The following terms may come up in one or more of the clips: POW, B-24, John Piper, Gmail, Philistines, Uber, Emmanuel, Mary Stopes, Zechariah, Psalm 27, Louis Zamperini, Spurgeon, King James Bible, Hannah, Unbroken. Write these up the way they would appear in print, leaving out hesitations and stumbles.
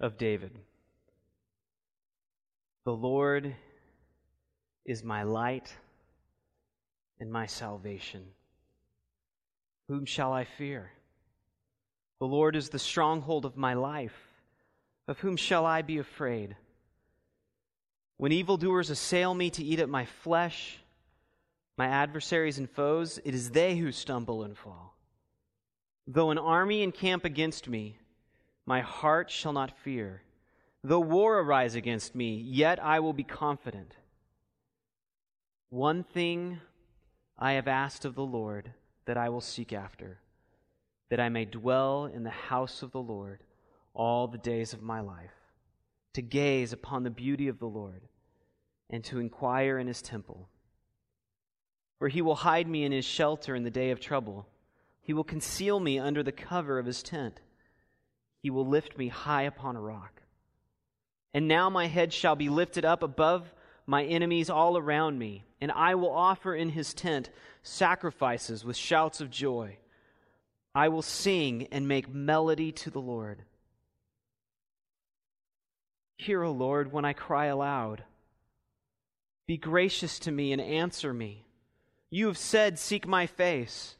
of David. The Lord is my light and my salvation. Whom shall I fear? The Lord is the stronghold of my life. Of whom shall I be afraid? When evildoers assail me to eat at my flesh, my adversaries and foes, it is they who stumble and fall. Though an army encamp against me, my heart shall not fear. Though war arise against me, yet I will be confident. One thing I have asked of the Lord that I will seek after, that I may dwell in the house of the Lord all the days of my life, to gaze upon the beauty of the Lord and to inquire in his temple. Where he will hide me in his shelter in the day of trouble. He will conceal me under the cover of his tent. He will lift me high upon a rock. And now my head shall be lifted up above my enemies all around me, and I will offer in his tent sacrifices with shouts of joy. I will sing and make melody to the Lord. Hear, O Lord, when I cry aloud. Be gracious to me and answer me. You have said, "Seek my face."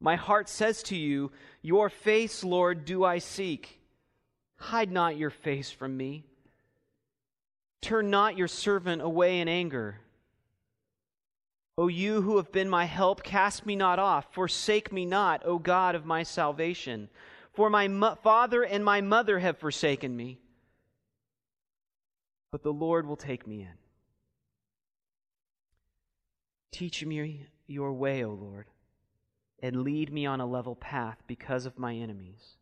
My heart says to you, "Your face, Lord, do I seek." Hide not your face from me. Turn not your servant away in anger. O you who have been my help, cast me not off. Forsake me not, O God of my salvation. For my father and my mother have forsaken me. But the Lord will take me in. Teach me your way, O Lord, and lead me on a level path because of my enemies.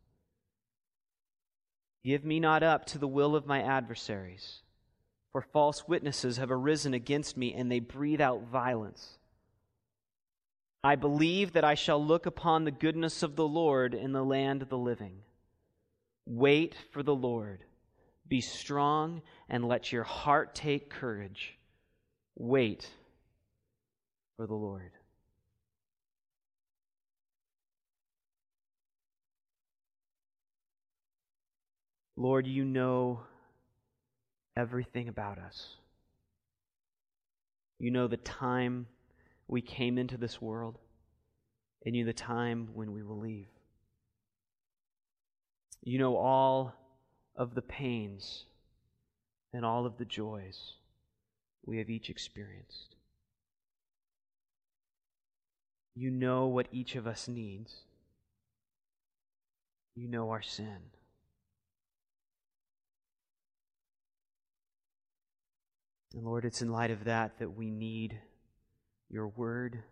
Give me not up to the will of my adversaries, for false witnesses have arisen against me, and they breathe out violence. I believe that I shall look upon the goodness of the Lord in the land of the living. Wait for the Lord. Be strong and let your heart take courage. Wait for the Lord. Lord, you know everything about us. You know the time we came into this world, and you know the time when we will leave. You know all of the pains and all of the joys we have each experienced. You know what each of us needs. You know our sin. And Lord, it's in light of that that we need your word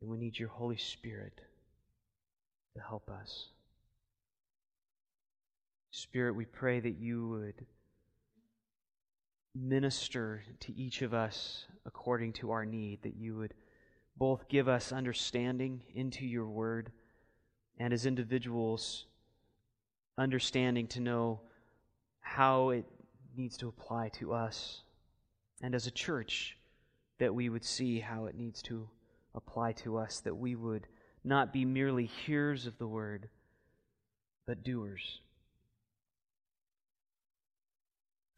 and we need your Holy Spirit to help us. Spirit, we pray that you would minister to each of us according to our need, that you would both give us understanding into your word and as individuals understanding to know how it needs to apply to us, and as a church that we would see how it needs to apply to us, that we would not be merely hearers of the word but doers.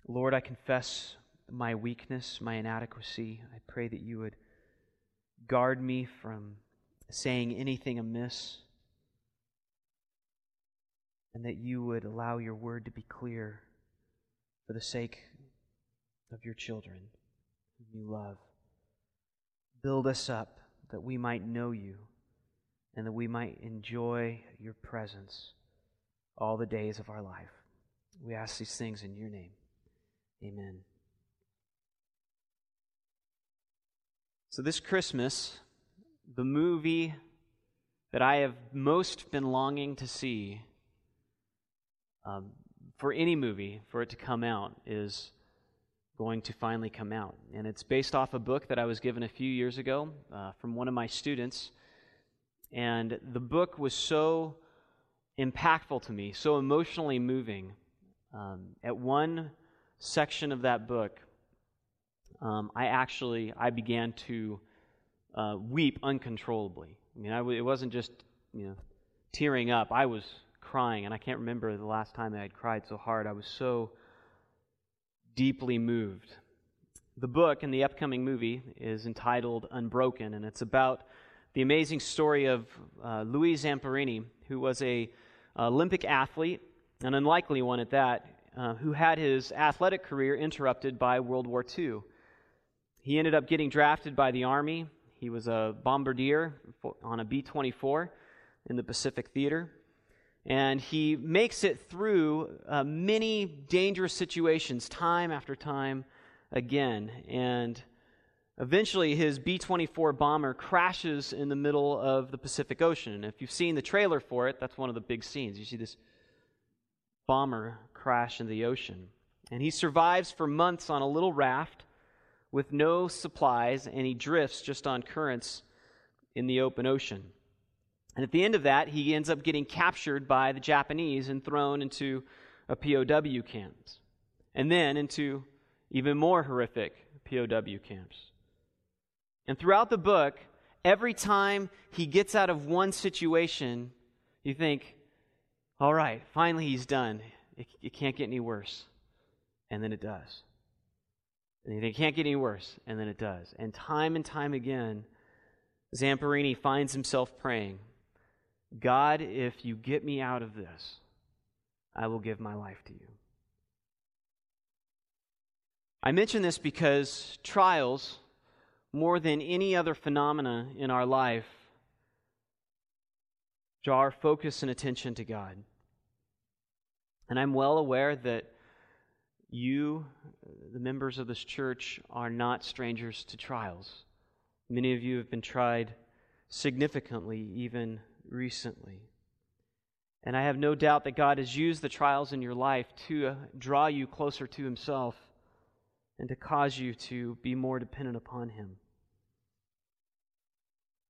Lord, I confess my weakness, my inadequacy. I pray that you would guard me from saying anything amiss, and that you would allow your word to be clear for the sake of your children whom you love. Build us up that we might know you and that we might enjoy your presence all the days of our life. We ask these things in your name. Amen. So this Christmas, the movie that I have most been longing to see, for any movie, for it to come out, is going to finally come out. And it's based off a book that I was given a few years ago from one of my students. And the book was so impactful to me, so emotionally moving. At one section of that book, I began to weep uncontrollably. I mean, it wasn't just tearing up. I was crying, and I can't remember the last time I had cried so hard. I was so deeply moved. The book and the upcoming movie is entitled Unbroken, and it's about the amazing story of Louis Zamperini, who was an Olympic athlete, an unlikely one at that, who had his athletic career interrupted by World War II. He ended up getting drafted by the Army. He was a bombardier on a B-24 in the Pacific Theater. And he makes it through many dangerous situations time after time again. And eventually his B-24 bomber crashes in the middle of the Pacific Ocean. And if you've seen the trailer for it, that's one of the big scenes. You see this bomber crash in the ocean. And he survives for months on a little raft with no supplies, and he drifts just on currents in the open ocean. And at the end of that, he ends up getting captured by the Japanese and thrown into a POW camp, and then into even more horrific POW camps. And throughout the book, every time he gets out of one situation, you think, all right, finally he's done. It can't get any worse. And then it does. And it can't get any worse. And then it does. And time again, Zamperini finds himself praying, God, if you get me out of this, I will give my life to you. I mention this because trials, more than any other phenomena in our life, draw our focus and attention to God. And I'm well aware that you, the members of this church, are not strangers to trials. Many of you have been tried significantly, even recently. And I have no doubt that God has used the trials in your life to draw you closer to Himself and to cause you to be more dependent upon Him.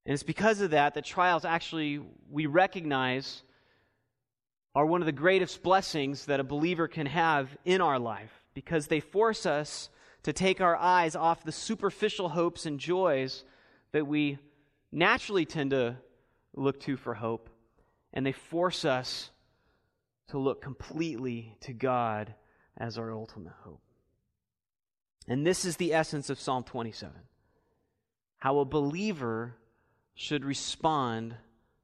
And it's because of that that trials actually, we recognize, are one of the greatest blessings that a believer can have in our life, because they force us to take our eyes off the superficial hopes and joys that we naturally tend to look to for hope, and they force us to look completely to God as our ultimate hope. And this is the essence of Psalm 27, how a believer should respond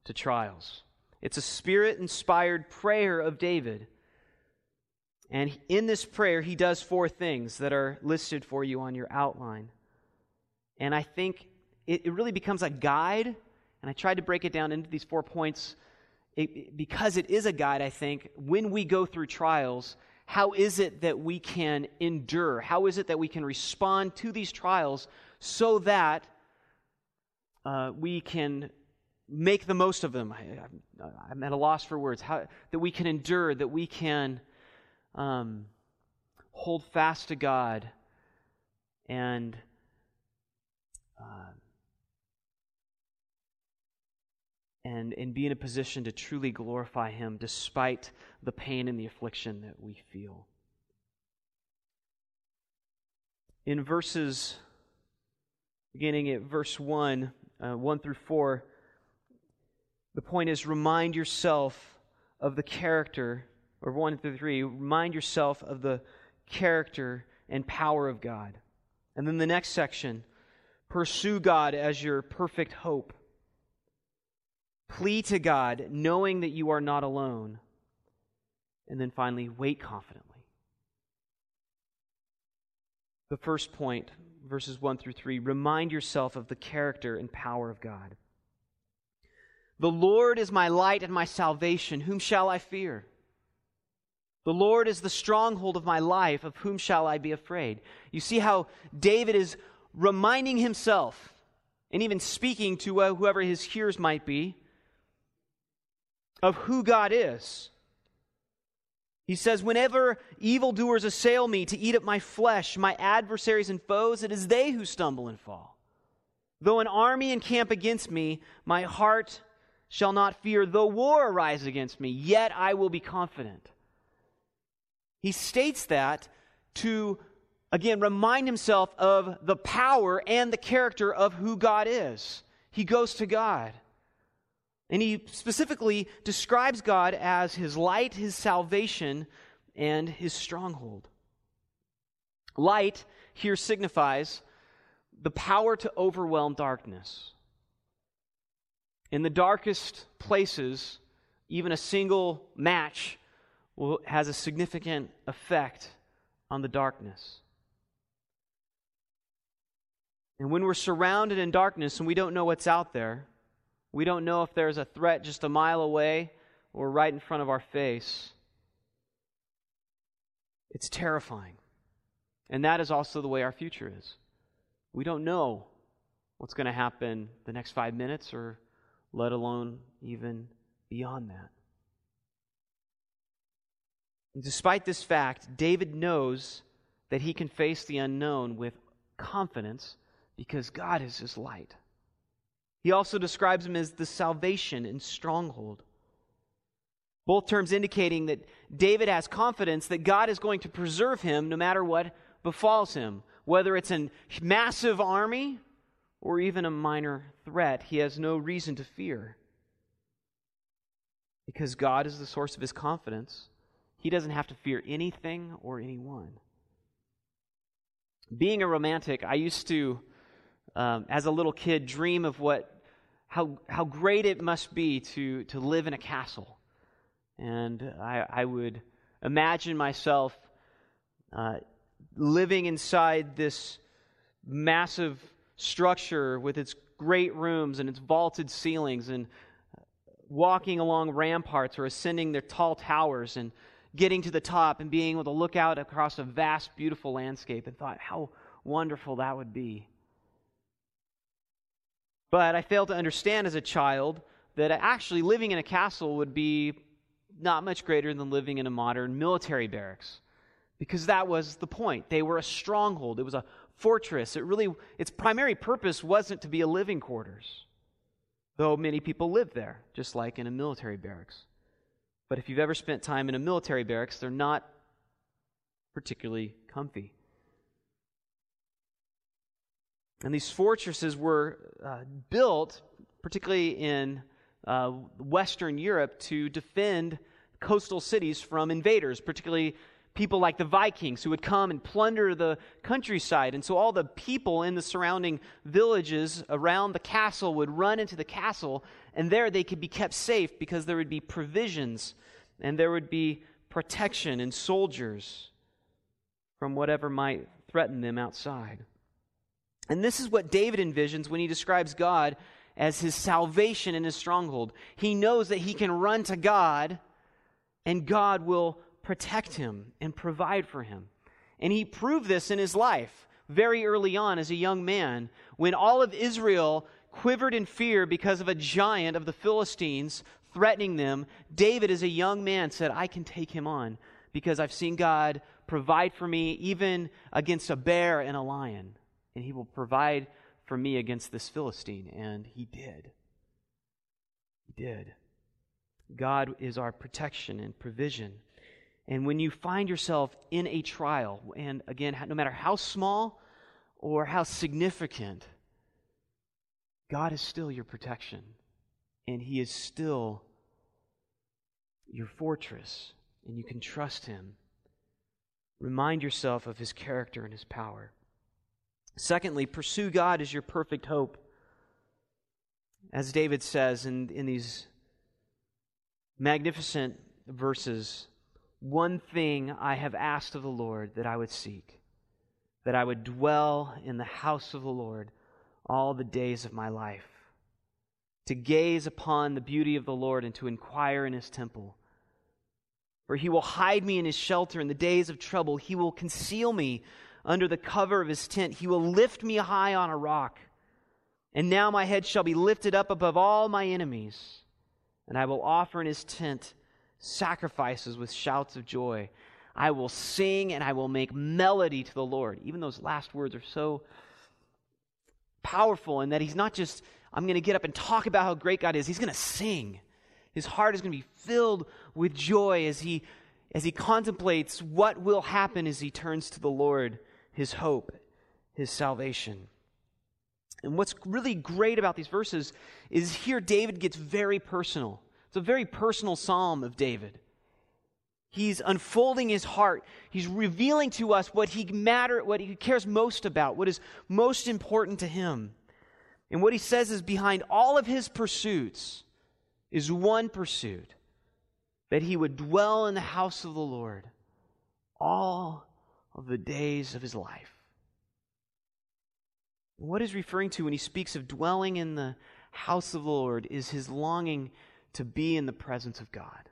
to trials. It's a Spirit-inspired prayer of David. And in this prayer, he does four things that are listed for you on your outline. And I think it really becomes a guide, and I tried to break it down into these 4 points. Because it is a guide, I think, when we go through trials, how is it that we can endure? How is it that we can respond to these trials so that we can make the most of them? I'm at a loss for words. How that we can endure, that we can hold fast to God and be in a position to truly glorify Him despite the pain and the affliction that we feel. In verses, beginning at verse 1, 1 through 4, the point is, remind yourself of the character, or 1 through 3, remind yourself of the character and power of God. And then the next section, pursue God as your perfect hope. Plea to God, knowing that you are not alone. And then finally, wait confidently. The first point, verses 1 through 3, remind yourself of the character and power of God. The Lord is my light and my salvation. Whom shall I fear? The Lord is the stronghold of my life. Of whom shall I be afraid? You see how David is reminding himself and even speaking to whoever his hearers might be of who God is. He says, whenever evildoers assail me to eat up my flesh, my adversaries and foes, it is they who stumble and fall. Though an army encamp against me, my heart shall not fear. Though war arise against me, yet I will be confident. He states that to, again, remind himself of the power and the character of who God is. He goes to God. And he specifically describes God as his light, his salvation, and his stronghold. Light here signifies the power to overwhelm darkness. In the darkest places, even a single match has a significant effect on the darkness. And when we're surrounded in darkness and we don't know what's out there, we don't know if there's a threat just a mile away or right in front of our face, it's terrifying. And that is also the way our future is. We don't know what's going to happen the next 5 minutes, or let alone even beyond that. And despite this fact, David knows that he can face the unknown with confidence because God is his light. He also describes him as the salvation and stronghold. Both terms indicating that David has confidence that God is going to preserve him no matter what befalls him. Whether it's a massive army or even a minor threat, he has no reason to fear. Because God is the source of his confidence, he doesn't have to fear anything or anyone. Being a romantic, I used to, as a little kid, dream of how great it must be to live in a castle. And I would imagine myself living inside this massive structure with its great rooms and its vaulted ceilings, and walking along ramparts or ascending their tall towers and getting to the top and being able to look out across a vast, beautiful landscape, and thought how wonderful that would be. But I failed to understand as a child that actually living in a castle would be not much greater than living in a modern military barracks, because that was the point. They were a stronghold. It was a fortress. Its primary purpose wasn't to be a living quarters, though many people live there, just like in a military barracks. But if you've ever spent time in a military barracks, they're not particularly comfy. And these fortresses were built, particularly in Western Europe, to defend coastal cities from invaders, particularly people like the Vikings who would come and plunder the countryside. And so all the people in the surrounding villages around the castle would run into the castle, and there they could be kept safe because there would be provisions and there would be protection and soldiers from whatever might threaten them outside. And this is what David envisions when he describes God as his salvation and his stronghold. He knows that he can run to God, and God will protect him and provide for him. And he proved this in his life very early on as a young man, when all of Israel quivered in fear because of a giant of the Philistines threatening them. David, as a young man, said, I can take him on because I've seen God provide for me even against a bear and a lion, and he will provide for me against this Philistine. And he did. He did. God is our protection and provision. And when you find yourself in a trial, and again, no matter how small or how significant, God is still your protection, and he is still your fortress, and you can trust him. Remind yourself of his character and his power. Secondly, pursue God as your perfect hope. As David says in these magnificent verses, one thing I have asked of the Lord that I would seek, that I would dwell in the house of the Lord all the days of my life, to gaze upon the beauty of the Lord and to inquire in his temple. For he will hide me in his shelter in the days of trouble. He will conceal me under the cover of his tent. He will lift me high on a rock. And now my head shall be lifted up above all my enemies, and I will offer in his tent sacrifices with shouts of joy. I will sing and I will make melody to the Lord. Even those last words are so powerful in that he's not just, I'm going to get up and talk about how great God is. He's going to sing. His heart is going to be filled with joy as he contemplates what will happen as he turns to the Lord, his hope, his salvation. And what's really great about these verses is here David gets very personal. It's a very personal psalm of David. He's unfolding his heart. He's revealing to us what he cares most about, what is most important to him. And what he says is behind all of his pursuits is one pursuit, that he would dwell in the house of the Lord all of the days of his life. What he's referring to when he speaks of dwelling in the house of the Lord is his longing to be in the presence of God.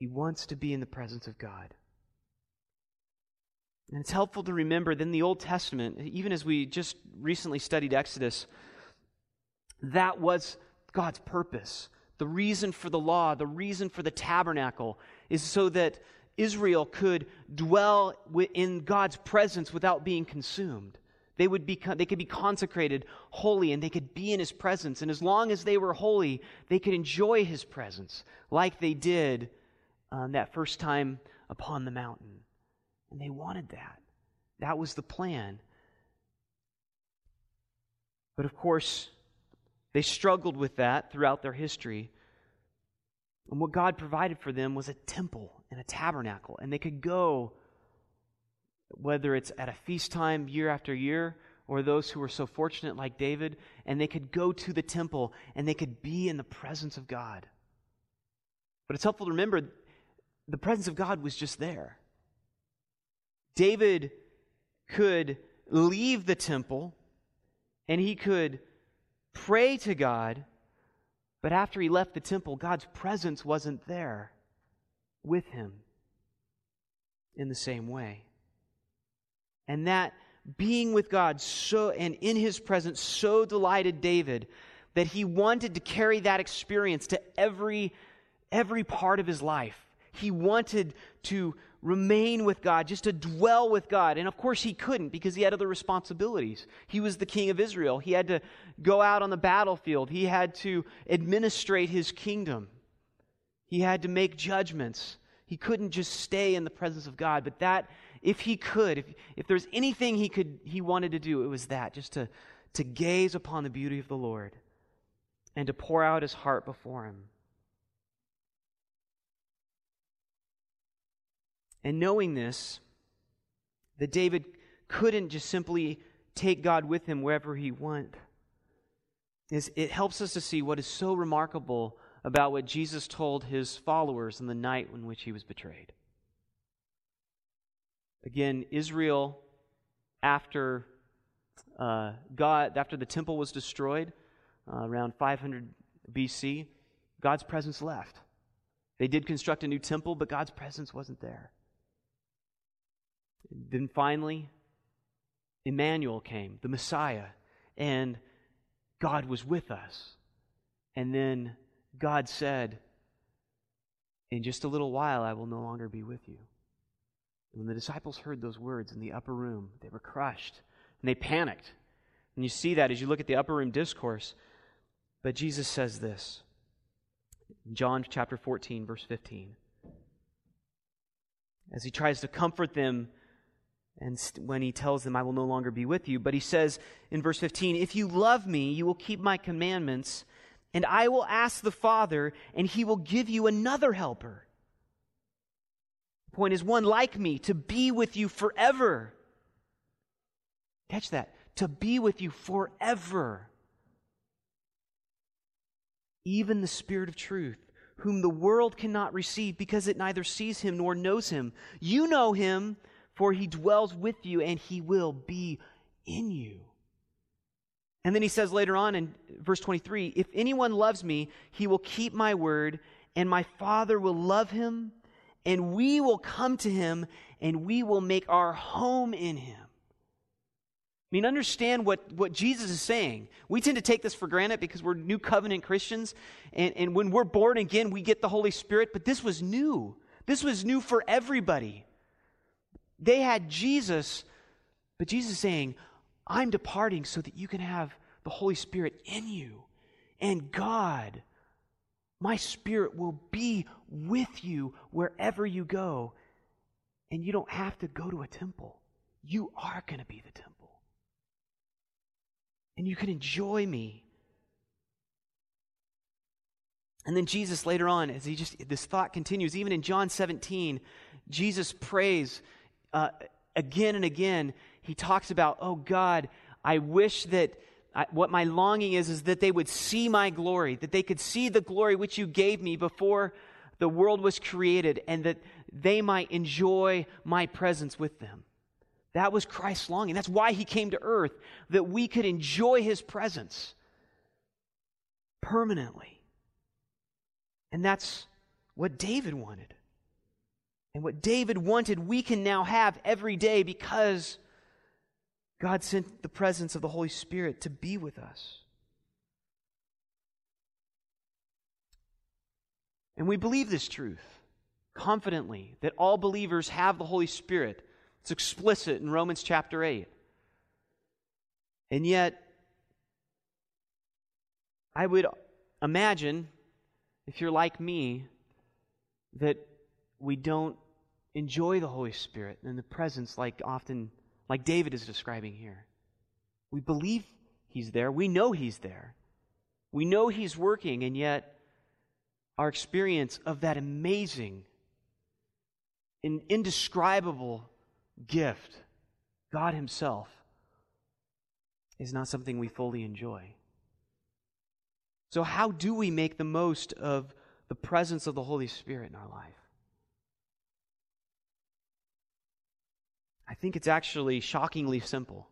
He wants to be in the presence of God. And it's helpful to remember that in the Old Testament, even as we just recently studied Exodus, that was God's purpose. The reason for the law, the reason for the tabernacle, is so that Israel could dwell in God's presence without being consumed. They could be consecrated holy, and they could be in his presence. And as long as they were holy, they could enjoy his presence like they did that first time upon the mountain. And they wanted that. That was the plan. But of course, they struggled with that throughout their history. And what God provided for them was a temple and a tabernacle. And they could go, whether it's at a feast time year after year, or those who were so fortunate like David, and they could go to the temple and they could be in the presence of God. But it's helpful to remember the presence of God was just there. David could leave the temple and he could pray to God, but after he left the temple, God's presence wasn't there with him in the same way. And that being with God and in his presence so delighted David that he wanted to carry that experience to every part of his life. He wanted to remain with God, just to dwell with God. And of course he couldn't, because he had other responsibilities. He was the king of Israel. He had to go out on the battlefield. He had to administrate his kingdom. He had to make judgments. He couldn't just stay in the presence of God. But that, if he could, if there's anything he wanted to do, it was that, just to gaze upon the beauty of the Lord and to pour out his heart before him. And knowing this, that David couldn't just simply take God with him wherever he went, it helps us to see what is so remarkable about what Jesus told his followers in the night in which he was betrayed. Again, Israel, after the temple was destroyed, around 500 BC, God's presence left. They did construct a new temple, but God's presence wasn't there. Then finally, Emmanuel came, the Messiah, and God was with us. And then God said, "In just a little while, I will no longer be with you." And when the disciples heard those words in the upper room, they were crushed and they panicked. And you see that as you look at the upper room discourse. But Jesus says this, John chapter 14, verse 15. As he tries to comfort them, and when he tells them, "I will no longer be with you," but he says in verse 15, "If you love me, you will keep my commandments, and I will ask the Father, and he will give you another helper." The point is, one like me, to be with you forever. Catch that. To be with you forever. "Even the Spirit of truth, whom the world cannot receive, because it neither sees him nor knows him. You know him, for he dwells with you, and he will be in you." And then he says later on in verse 23, "If anyone loves me, he will keep my word, and my Father will love him, and we will come to him, and we will make our home in him." I mean, understand what Jesus is saying. We tend to take this for granted because we're new covenant Christians. And when we're born again, we get the Holy Spirit. But this was new. This was new for everybody. They had Jesus. But Jesus is saying, "I'm departing so that you can have the Holy Spirit in you. And God, my Spirit, will be with you wherever you go. And you don't have to go to a temple. you are going to be the temple. And you can enjoy me. And then Jesus later on, as he just, this thought continues, even in John 17, Jesus prays again and again. He talks about, oh God, I wish that, what my longing is that they would see my glory, that they could see the glory which you gave me before the world was created, and that they might enjoy my presence with them. That was Christ's longing. That's why he came to earth, that we could enjoy his presence permanently. And that's what David wanted. And what David wanted, we can now have every day because God sent the presence of the Holy Spirit to be with us. And we believe this truth confidently, that all believers have the Holy Spirit. It's explicit in Romans chapter 8. And yet, I would imagine, if you're like me, that we don't enjoy the Holy Spirit and the presence like David is describing here. We believe he's there. We know he's there. We know he's working, and yet our experience of that amazing and indescribable gift, God himself, is not something we fully enjoy. So how do we make the most of the presence of the Holy Spirit in our life? I think it's actually shockingly simple.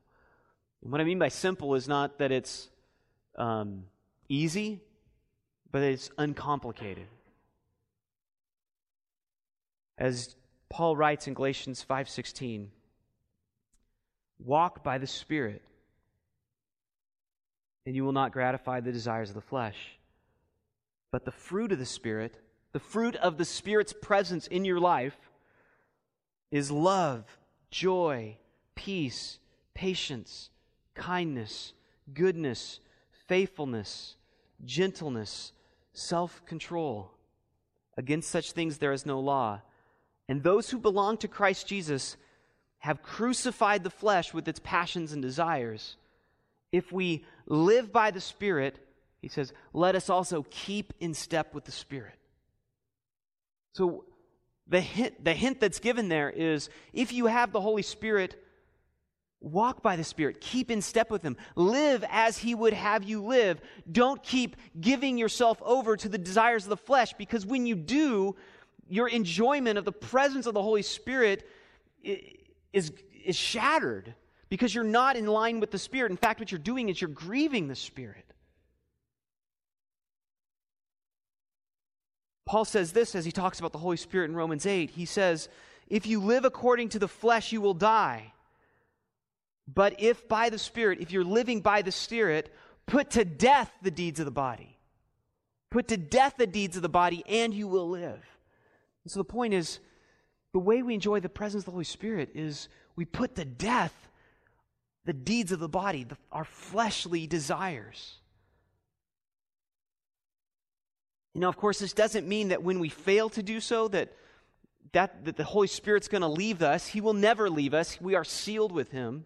And what I mean by simple is not that it's easy, but it's uncomplicated. As Paul writes in Galatians 5:16, walk by the Spirit, and you will not gratify the desires of the flesh. But the fruit of the Spirit, the fruit of the Spirit's presence in your life, is love, joy, peace, patience, kindness, goodness, faithfulness, gentleness, self-control. Against such things there is no law. And those who belong to Christ Jesus have crucified the flesh with its passions and desires. If we live by the Spirit, he says, let us also keep in step with the Spirit. So the hint that's given there is, if you have the Holy Spirit, walk by the Spirit. Keep in step with him. Live as he would have you live. Don't keep giving yourself over to the desires of the flesh, because when you do, your enjoyment of the presence of the Holy Spirit is shattered because you're not in line with the Spirit. In fact, what you're doing is you're grieving the Spirit. Paul says this as he talks about the Holy Spirit in Romans 8. He says, if you live according to the flesh, you will die. But if by the Spirit, if you're living by the Spirit, put to death the deeds of the body. Put to death the deeds of the body, and you will live. And so the point is, the way we enjoy the presence of the Holy Spirit is we put to death the deeds of the body, our fleshly desires. You know, of course, this doesn't mean that when we fail to do so, that the Holy Spirit's going to leave us. He will never leave us. We are sealed with him.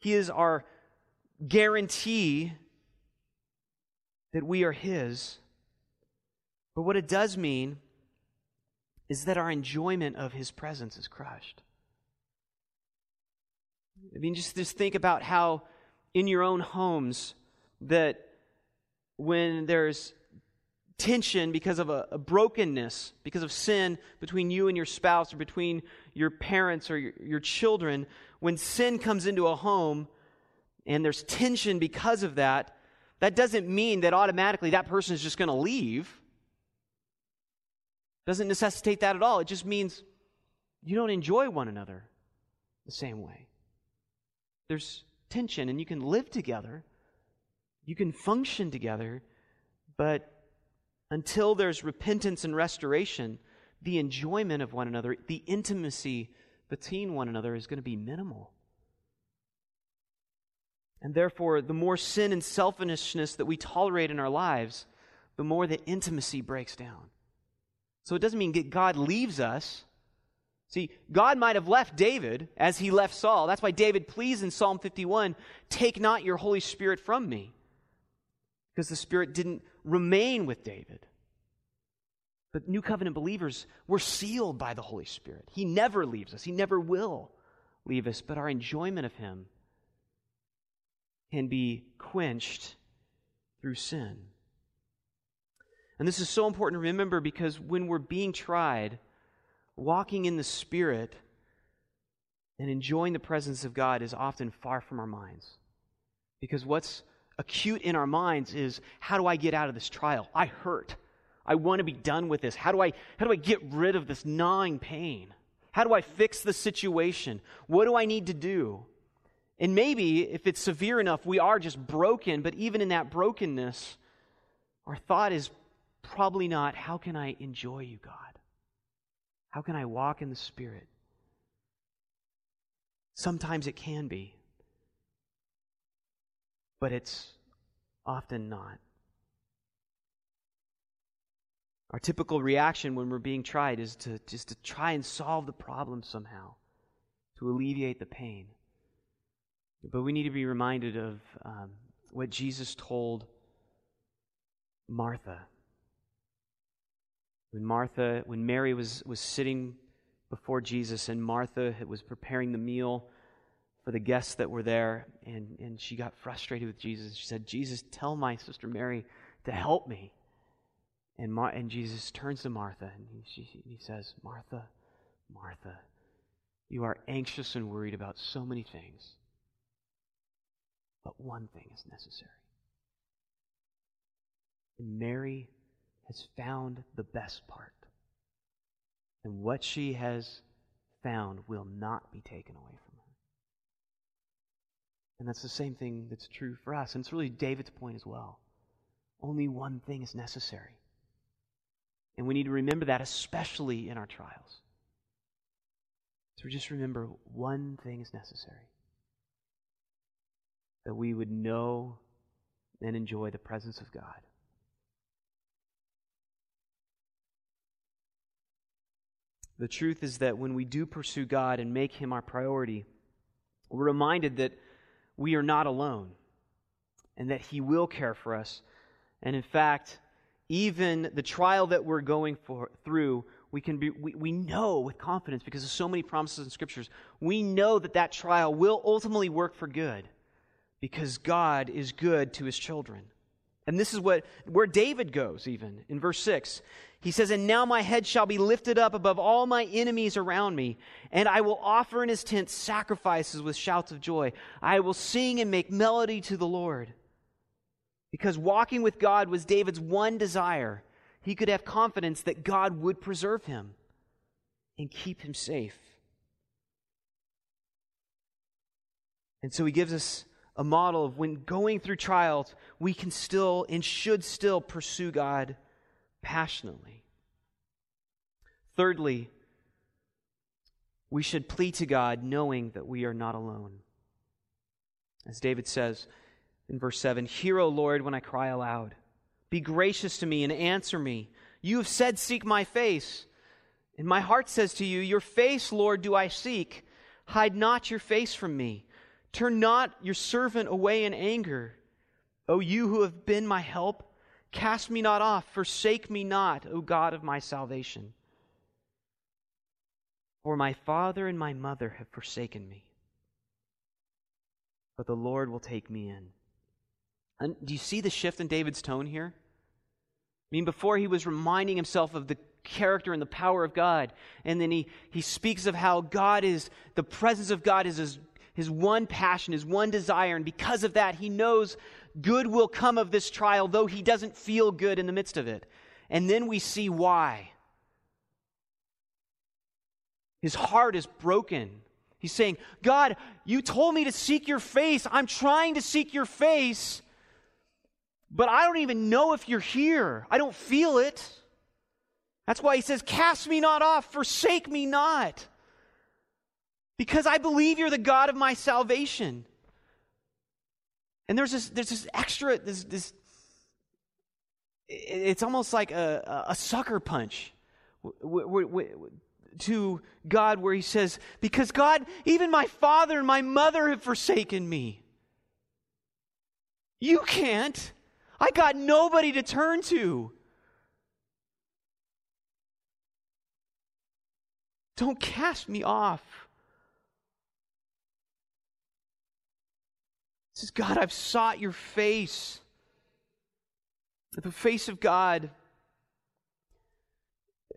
He is our guarantee that we are his. But what it does mean is that our enjoyment of his presence is crushed. I mean, just think about how in your own homes that when there's tension because of a brokenness, because of sin between you and your spouse or between your parents or your children, when sin comes into a home and there's tension because of that, that doesn't mean that automatically that person is just going to leave. Doesn't necessitate that at all. It just means you don't enjoy one another the same way. There's tension, and you can live together. You can function together, but until there's repentance and restoration, the enjoyment of one another, the intimacy between one another is going to be minimal. And therefore, the more sin and selfishness that we tolerate in our lives, the more the intimacy breaks down. So it doesn't mean God leaves us. See, God might have left David as he left Saul. That's why David pleads in Psalm 51, "Take not your Holy Spirit from me," because the Spirit didn't remain with David. But New Covenant believers, we're sealed by the Holy Spirit. He never leaves us. He never will leave us. But our enjoyment of Him can be quenched through sin. And this is so important to remember, because when we're being tried, walking in the Spirit and enjoying the presence of God is often far from our minds. Because what's acute in our minds is, how do I get out of this trial? I hurt. I want to be done with this. How do I get rid of this gnawing pain? How do I fix the situation? What do I need to do? And maybe if it's severe enough, we are just broken, but even in that brokenness, our thought is probably not, how can I enjoy you, God? How can I walk in the Spirit? Sometimes it can be, but it's often not. Our typical reaction when we're being tried is to just to try and solve the problem somehow, to alleviate the pain. But we need to be reminded of what Jesus told Martha. When Mary was sitting before Jesus, and Martha was preparing the meal for the guests that were there, and she got frustrated with Jesus. She said, "Jesus, tell my sister Mary to help me." And Jesus turns to Martha, and he says, "Martha, Martha, you are anxious and worried about so many things, but one thing is necessary. And Mary has found the best part, and what she has found will not be taken away from her." And that's the same thing that's true for us, and it's really David's point as well. Only one thing is necessary. And we need to remember that, especially in our trials. So just remember, one thing is necessary: that we would know and enjoy the presence of God. The truth is that when we do pursue God and make Him our priority, we're reminded that we are not alone and that He will care for us. And in fact, even the trial that we're going through, we know with confidence, because of so many promises in Scriptures, we know that trial will ultimately work for good, because God is good to His children. And this is where David goes even, in verse 6. He says, "And now my head shall be lifted up above all my enemies around me, and I will offer in His tent sacrifices with shouts of joy. I will sing and make melody to the Lord." Because walking with God was David's one desire, he could have confidence that God would preserve him and keep him safe. And so he gives us a model of, when going through trials, we can still and should still pursue God passionately. Thirdly, we should plead to God knowing that we are not alone. As David says, in verse 7, "Hear, O Lord, when I cry aloud. Be gracious to me and answer me. You have said, 'Seek my face.' And my heart says to you, 'Your face, Lord, do I seek. Hide not your face from me. Turn not your servant away in anger. O you who have been my help, cast me not off. Forsake me not, O God of my salvation. For my father and my mother have forsaken me, but the Lord will take me in." And do you see the shift in David's tone here? I mean, before he was reminding himself of the character and the power of God, and then he speaks of how God is, the presence of God is his one passion, his one desire, and because of that, he knows good will come of this trial, though he doesn't feel good in the midst of it. And then we see why. His heart is broken. He's saying, "God, you told me to seek your face. I'm trying to seek your face, but I don't even know if you're here. I don't feel it." That's why he says, "Cast me not off, forsake me not, because I believe you're the God of my salvation." And there's this extra, it's almost like a sucker punch. to God where he says, because God, even my father and my mother have forsaken me. You can't. I got nobody to turn to. Don't cast me off. He says, God, I've sought your face. The face of God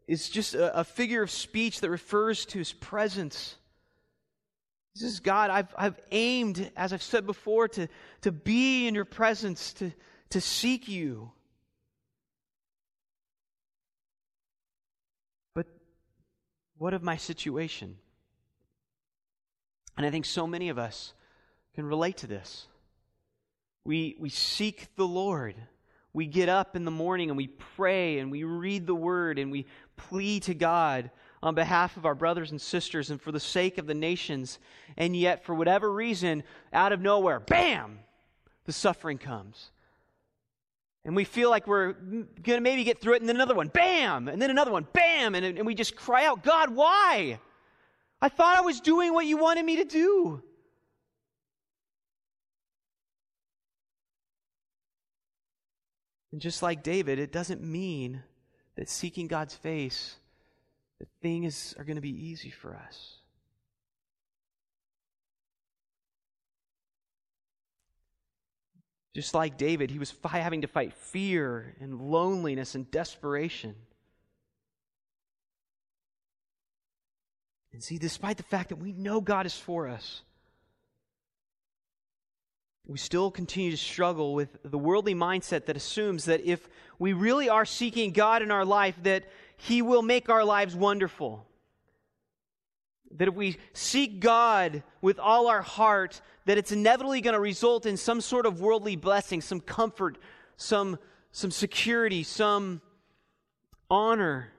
is just a figure of speech that refers to his presence. He says, God, I've aimed, as I've said before, to be in your presence, to seek you. But what of my situation? And I think so many of us can relate to this. We seek the Lord. We get up in the morning and we pray and we read the Word and we plea to God on behalf of our brothers and sisters and for the sake of the nations. And yet, for whatever reason, out of nowhere, bam, the suffering comes. And we feel like we're going to maybe get through it, and then another one, bam, and then another one, bam, and we just cry out, God, why? I thought I was doing what you wanted me to do. And just like David, it doesn't mean that seeking God's face, that things are going to be easy for us. Just like David, he was having to fight fear and loneliness and desperation. And see, despite the fact that we know God is for us, we still continue to struggle with the worldly mindset that assumes that if we really are seeking God in our life, that He will make our lives wonderful. That if we seek God with all our heart, that it's inevitably going to result in some sort of worldly blessing, some comfort, some security, some honor.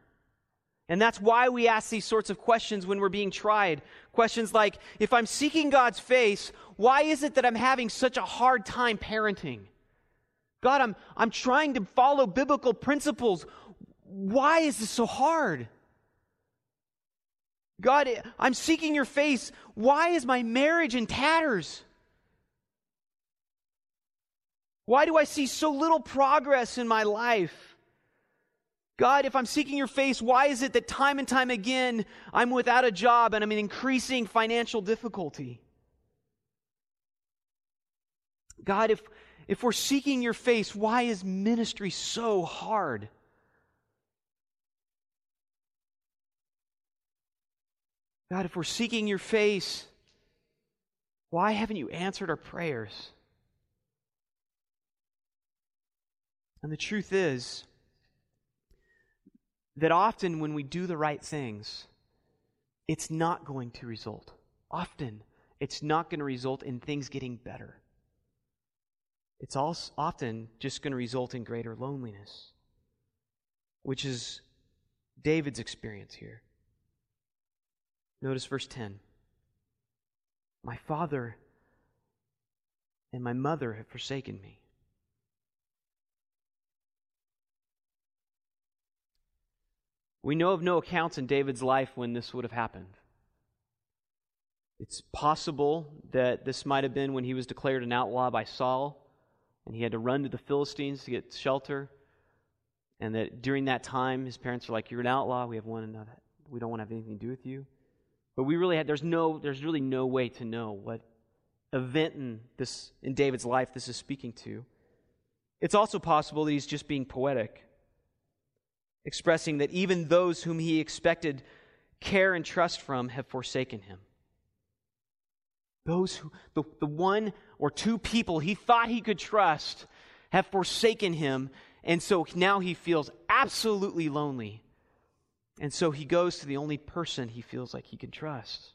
And that's why we ask these sorts of questions when we're being tried. Questions like, if I'm seeking God's face, why is it that I'm having such a hard time parenting? God, I'm trying to follow biblical principles. Why is this so hard? God, I'm seeking your face. Why is my marriage in tatters? Why do I see so little progress in my life? God, if I'm seeking your face, why is it that time and time again I'm without a job and I'm in increasing financial difficulty? God, if we're seeking your face, why is ministry so hard? God, if we're seeking your face, why haven't you answered our prayers? And the truth is, that often when we do the right things, it's not going to result. Often, it's not going to result in things getting better. It's also often just going to result in greater loneliness, which is David's experience here. Notice verse 10. My father and my mother have forsaken me. We know of no accounts in David's life when this would have happened. It's possible that this might have been when he was declared an outlaw by Saul, and he had to run to the Philistines to get shelter, and that during that time his parents were like, "You're an outlaw. We have one another. We don't want to have anything to do with you." But we really had there's really no way to know what event in David's life this is speaking to. It's also possible that he's just being poetic, expressing that even those whom he expected care and trust from have forsaken him. Those who, the one or two people he thought he could trust have forsaken him, and so now he feels absolutely lonely. And so he goes to the only person he feels like he can trust.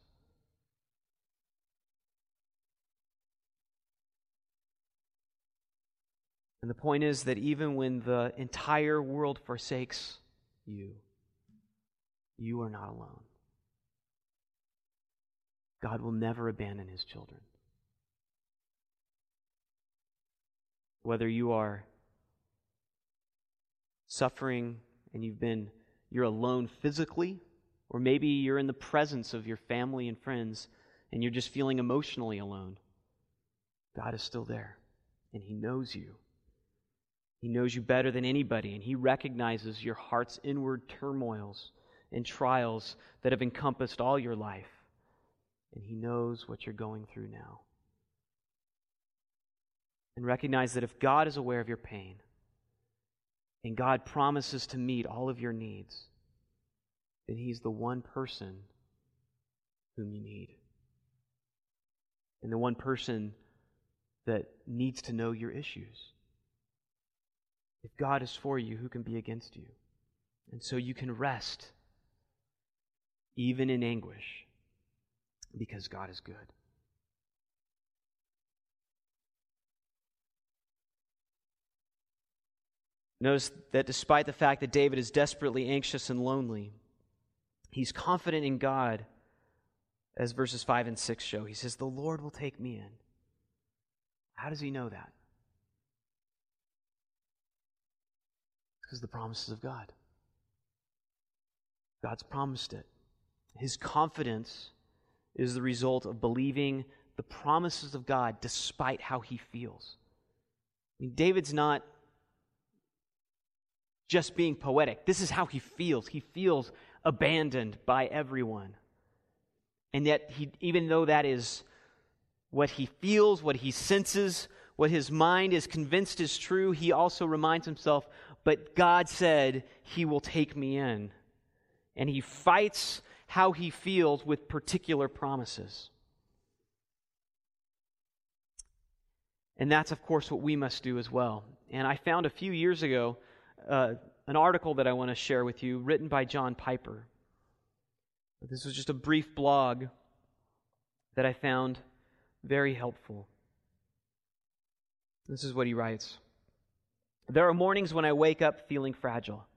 And the point is that even when the entire world forsakes you, you are not alone. God will never abandon His children. Whether you are suffering and you're alone physically, Or maybe you're in the presence of your family and friends and you're just feeling emotionally alone. God is still there, and He knows you. He knows you better than anybody, and He recognizes your heart's inward turmoils and trials that have encompassed all your life. And He knows what you're going through now. And recognize that if God is aware of your pain, and God promises to meet all of your needs, then He's the one person whom you need. And the one person that needs to know your issues. If God is for you, who can be against you? And so you can rest, even in anguish, because God is good. Notice that despite the fact that David is desperately anxious and lonely, he's confident in God, as verses 5 and 6 show. He says, "The Lord will take me in." How does he know that? It's because of the promises of God. God's promised it. His confidence is the result of believing the promises of God despite how he feels. I mean, David's not just being poetic. This is how he feels. He feels abandoned by everyone. And yet, even though that is what he feels, what he senses, what his mind is convinced is true, he also reminds himself, but God said, He will take me in. And he fights how he feels with particular promises. And that's, of course, what we must do as well. And I found a few years ago an article that I want to share with you, written by John Piper. This was just a brief blog that I found very helpful. This is what he writes. "There are mornings when I wake up feeling fragile,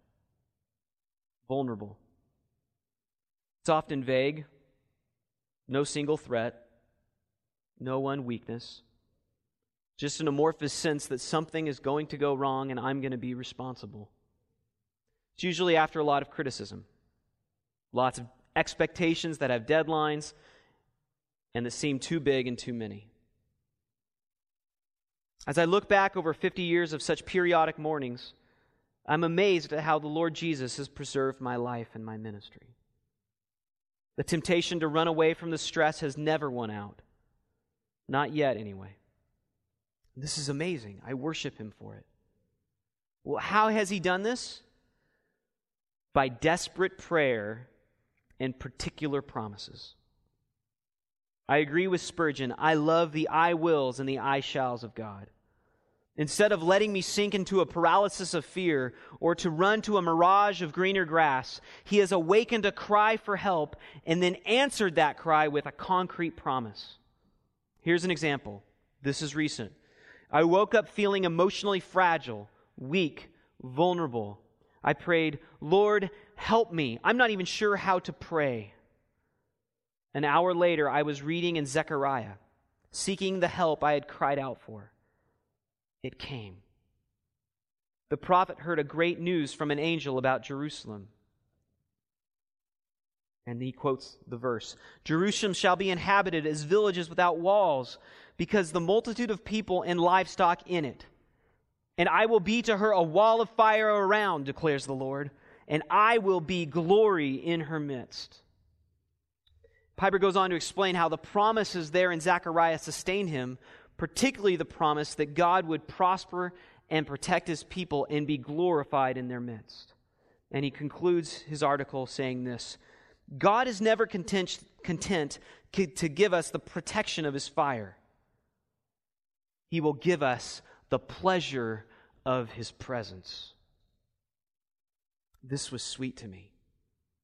vulnerable. It's often vague, no single threat, no one weakness, just an amorphous sense that something is going to go wrong and I'm going to be responsible. It's usually after a lot of criticism, lots of expectations that have deadlines and that seem too big and too many. As I look back over 50 years of such periodic mornings, I'm amazed at how the Lord Jesus has preserved my life and my ministry. The temptation to run away from the stress has never won out. Not yet, anyway. This is amazing. I worship Him for it. Well, how has He done this? By desperate prayer and particular promises. I agree with Spurgeon. I love the I wills and the I shalls of God. Instead of letting me sink into a paralysis of fear or to run to a mirage of greener grass, He has awakened a cry for help and then answered that cry with a concrete promise. Here's an example. This is recent. I woke up feeling emotionally fragile, weak, vulnerable. I prayed, 'Lord, help me. I'm not even sure how to pray.' An hour later, I was reading in Zechariah, seeking the help I had cried out for. It came. The prophet heard a great news from an angel about Jerusalem." And he quotes the verse, "Jerusalem shall be inhabited as villages without walls, because the multitude of people and livestock in it. And I will be to her a wall of fire around, declares the Lord, and I will be glory in her midst." Piper goes on to explain how the promises there in Zechariah sustain him, particularly the promise that God would prosper and protect His people and be glorified in their midst. And he concludes his article saying this, "God is never content to give us the protection of His fire. He will give us the pleasure of His presence. This was sweet to me.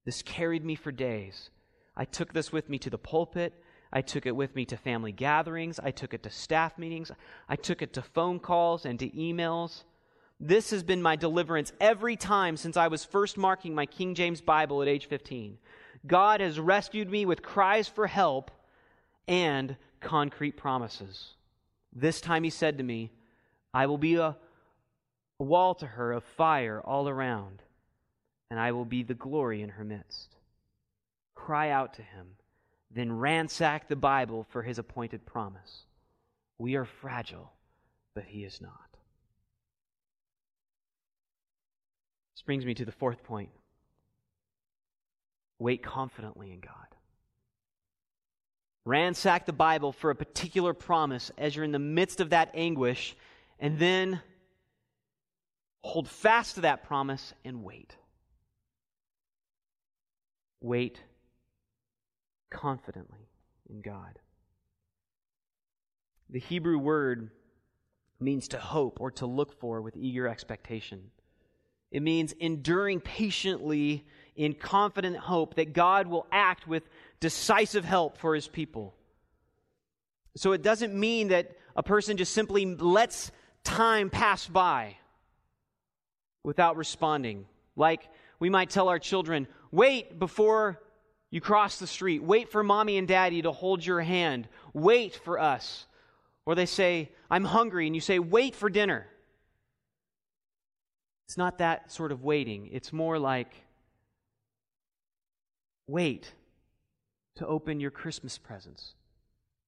This carried me for days. I took this with me to the pulpit. I took it with me to family gatherings. I took it to staff meetings. I took it to phone calls and to emails. This has been my deliverance every time since I was first marking my King James Bible at age 15. God has rescued me with cries for help and concrete promises. This time He said to me, 'I will be a wall to her of fire all around, and I will be the glory in her midst.' cry out to him, then ransack the Bible for his appointed promise. We are fragile, but he is not. This brings me to the fourth point. Wait confidently in God. Ransack the Bible for a particular promise as you're in the midst of that anguish, and then hold fast to that promise and wait. Wait confidently in God. The Hebrew word means to hope or to look for with eager expectation. It means enduring patiently in confident hope that God will act with decisive help for his people. So it doesn't mean that a person just simply lets time pass by without responding. Like we might tell our children, wait before you cross the street. Wait for mommy and daddy to hold your hand. Wait for us. Or they say, I'm hungry, and you say, wait for dinner. It's not that sort of waiting. It's more like, wait to open your Christmas presents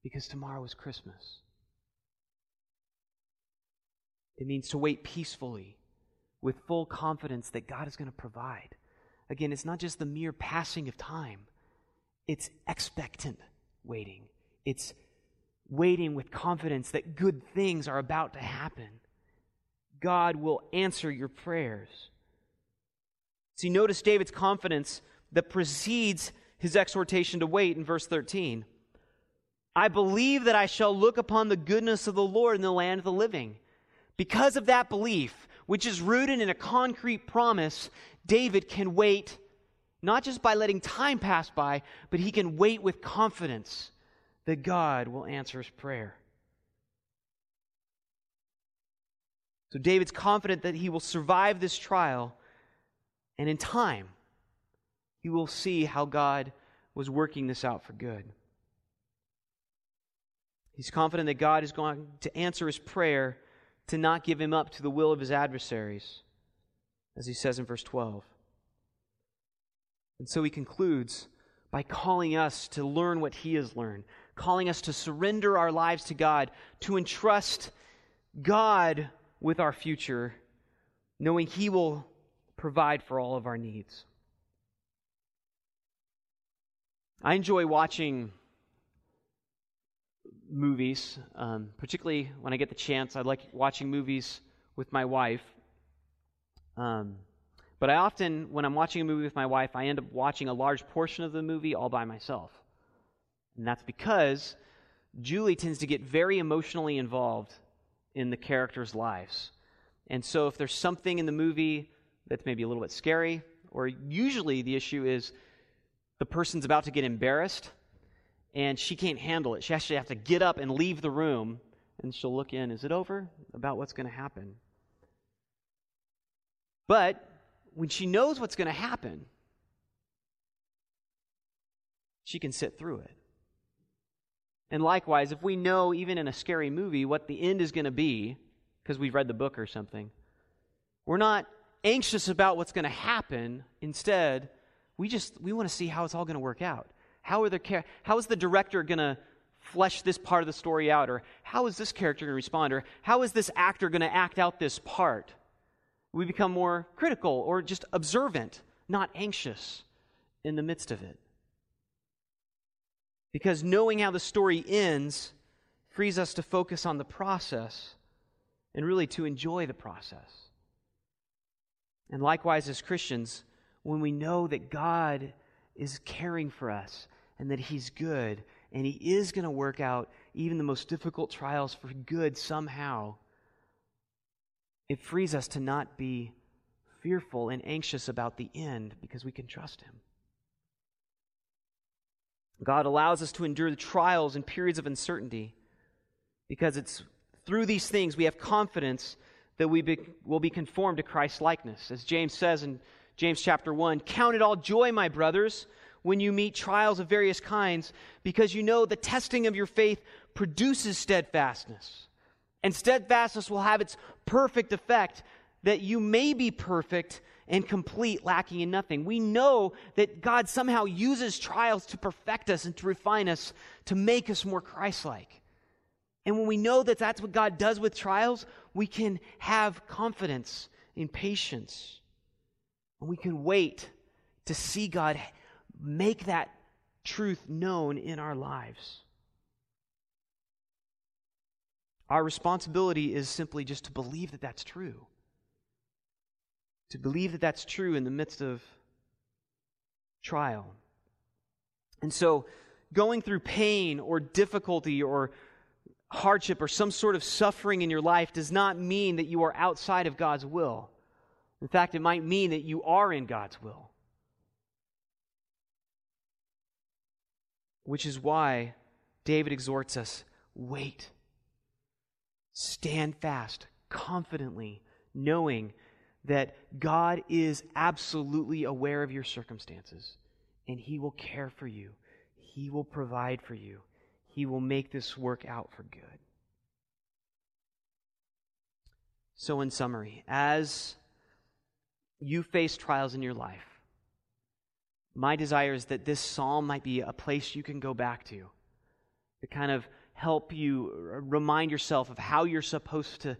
because tomorrow is Christmas. It means to wait peacefully with full confidence that God is going to provide. Again, it's not just the mere passing of time. It's expectant waiting. It's waiting with confidence that good things are about to happen. God will answer your prayers. See, notice David's confidence that precedes his exhortation to wait in verse 13. I believe that I shall look upon the goodness of the Lord in the land of the living. Because of that belief, which is rooted in a concrete promise, David can wait not just by letting time pass by, but he can wait with confidence that God will answer his prayer. So David's confident that he will survive this trial, and in time, he will see how God was working this out for good. He's confident that God is going to answer his prayer to not give him up to the will of his adversaries, as he says in verse 12. And so he concludes by calling us to learn what he has learned, calling us to surrender our lives to God, to entrust God with our future, knowing he will provide for all of our needs. I enjoy watching movies, particularly when I get the chance. I like watching movies with my wife. But I often, when I'm watching a movie with my wife, I end up watching a large portion of the movie all by myself. And that's because Julie tends to get very emotionally involved in the characters' lives. And so if there's something in the movie that's maybe a little bit scary, or usually the issue is the person's about to get embarrassed and she can't handle it. She actually has to get up and leave the room, and she'll look in, is it over? About what's going to happen. But when she knows what's going to happen, she can sit through it. And likewise, if we know, even in a scary movie, what the end is going to be, because we've read the book or something, we're not anxious about what's going to happen. Instead, we want to see how it's all going to work out. How is the director going to flesh this part of the story out? Or how is this character going to respond? Or how is this actor going to act out this part? We become more critical or just observant, not anxious in the midst of it. Because knowing how the story ends frees us to focus on the process and really to enjoy the process. And likewise, as Christians, when we know that God is caring for us and that he's good and he is going to work out even the most difficult trials for good somehow, it frees us to not be fearful and anxious about the end because we can trust him. God allows us to endure the trials and periods of uncertainty because it's through these things we have confidence that will be conformed to Christ's likeness. As James says in James chapter 1, count it all joy, my brothers, when you meet trials of various kinds, because you know the testing of your faith produces steadfastness. And steadfastness will have its perfect effect, that you may be perfect and complete, lacking in nothing. We know that God somehow uses trials to perfect us and to refine us, to make us more Christ-like. And when we know that that's what God does with trials, we can have confidence in patience. And we can wait to see God make that truth known in our lives. Our responsibility is simply just to believe that that's true. To believe that that's true in the midst of trial. And so, going through pain or difficulty or hardship or some sort of suffering in your life does not mean that you are outside of God's will. In fact, it might mean that you are in God's will. Which is why David exhorts us, wait. Stand fast, confidently, knowing that God is absolutely aware of your circumstances, and He will care for you. He will provide for you. He will make this work out for good. So in summary, as you face trials in your life, my desire is that this psalm might be a place you can go back to kind of help you remind yourself of how you're supposed to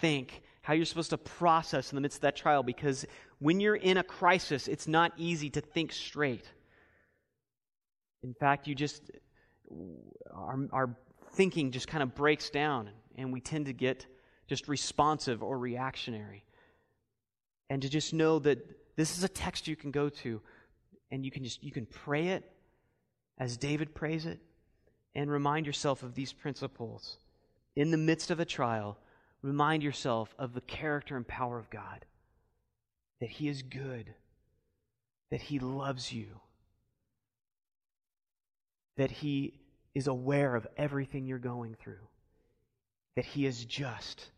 think, how you're supposed to process in the midst of that trial, because when you're in a crisis, it's not easy to think straight. In fact, you just, our thinking just kind of breaks down, and we tend to get just responsive or reactionary. And to just know that this is a text you can go to, and you can pray it as David prays it, and remind yourself of these principles. In the midst of a trial, remind yourself of the character and power of God, that He is good, that He loves you, that He is aware of everything you're going through, that He is just.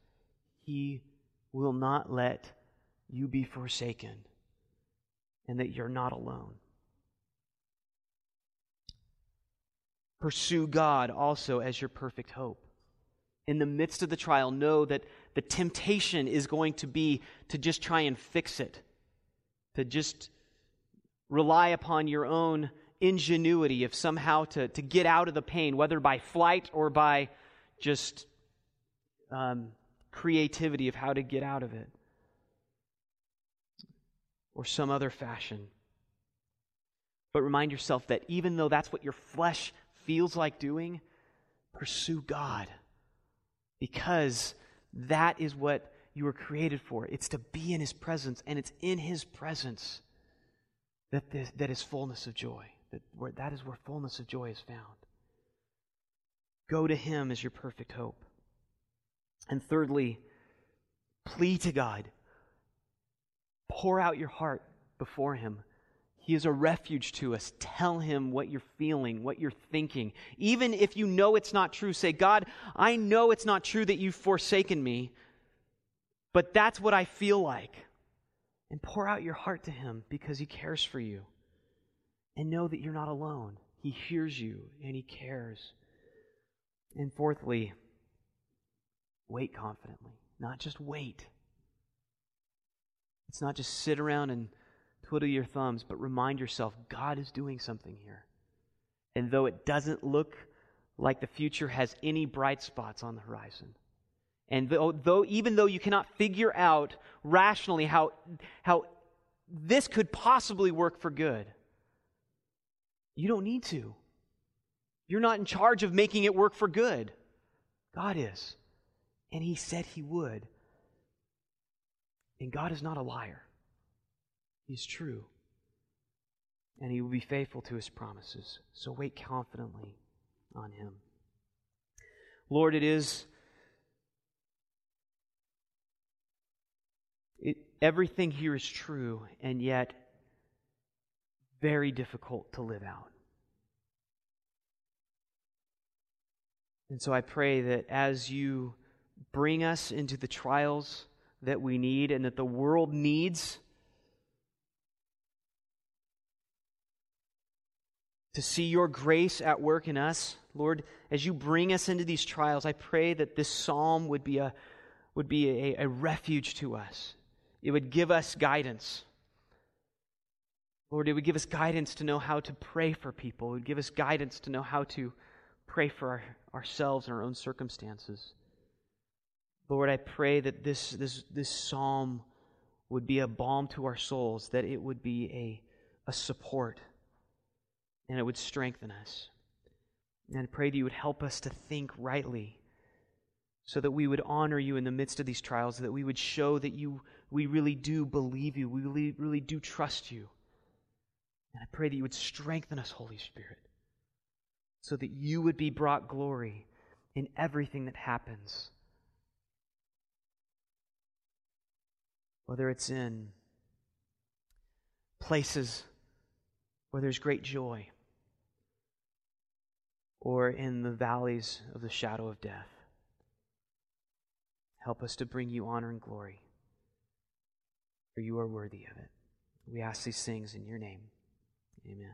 He will not let you be forsaken, and that you're not alone. Pursue God also as your perfect hope. In the midst of the trial, know that the temptation is going to be to just try and fix it, to just rely upon your own ingenuity of somehow to get out of the pain, whether by flight or by just creativity of how to get out of it or some other fashion. But remind yourself that even though that's what your flesh feels like doing, pursue God, because that is what you were created for. It's to be in His presence, and it's in His presence that is fullness of joy. That is where fullness of joy is found. Go to Him as your perfect hope. And thirdly, plea to God. Pour out your heart before Him. He is a refuge to us. Tell Him what you're feeling, what you're thinking. Even if you know it's not true, say, God, I know it's not true that you've forsaken me, but that's what I feel like. And pour out your heart to Him, because He cares for you. And know that you're not alone. He hears you and He cares. And fourthly, wait confidently. Not just wait. It's not just sit around and twiddle your thumbs, but remind yourself, God is doing something here. And though it doesn't look like the future has any bright spots on the horizon, and even though you cannot figure out rationally how this could possibly work for good, you don't need to. You're not in charge of making it work for good. God is. And He said He would. And God is not a liar. He's true, and He will be faithful to His promises. So wait confidently on Him. Lord, everything here is true, and yet very difficult to live out. And so I pray that as you bring us into the trials that we need and that the world needs, to see your grace at work in us, Lord, as you bring us into these trials, I pray that this psalm would be a refuge to us. It would give us guidance. Lord, it would give us guidance to know how to pray for people. It would give us guidance to know how to pray for ourselves and our own circumstances. Lord, I pray that this psalm would be a balm to our souls, that it would be a support, and it would strengthen us. And I pray that you would help us to think rightly so that we would honor you in the midst of these trials, that we would show that we really do believe you, we really do trust you. And I pray that you would strengthen us, Holy Spirit, so that you would be brought glory in everything that happens. Whether it's in places where there's great joy, or in the valleys of the shadow of death. Help us to bring you honor and glory, for you are worthy of it. We ask these things in your name. Amen.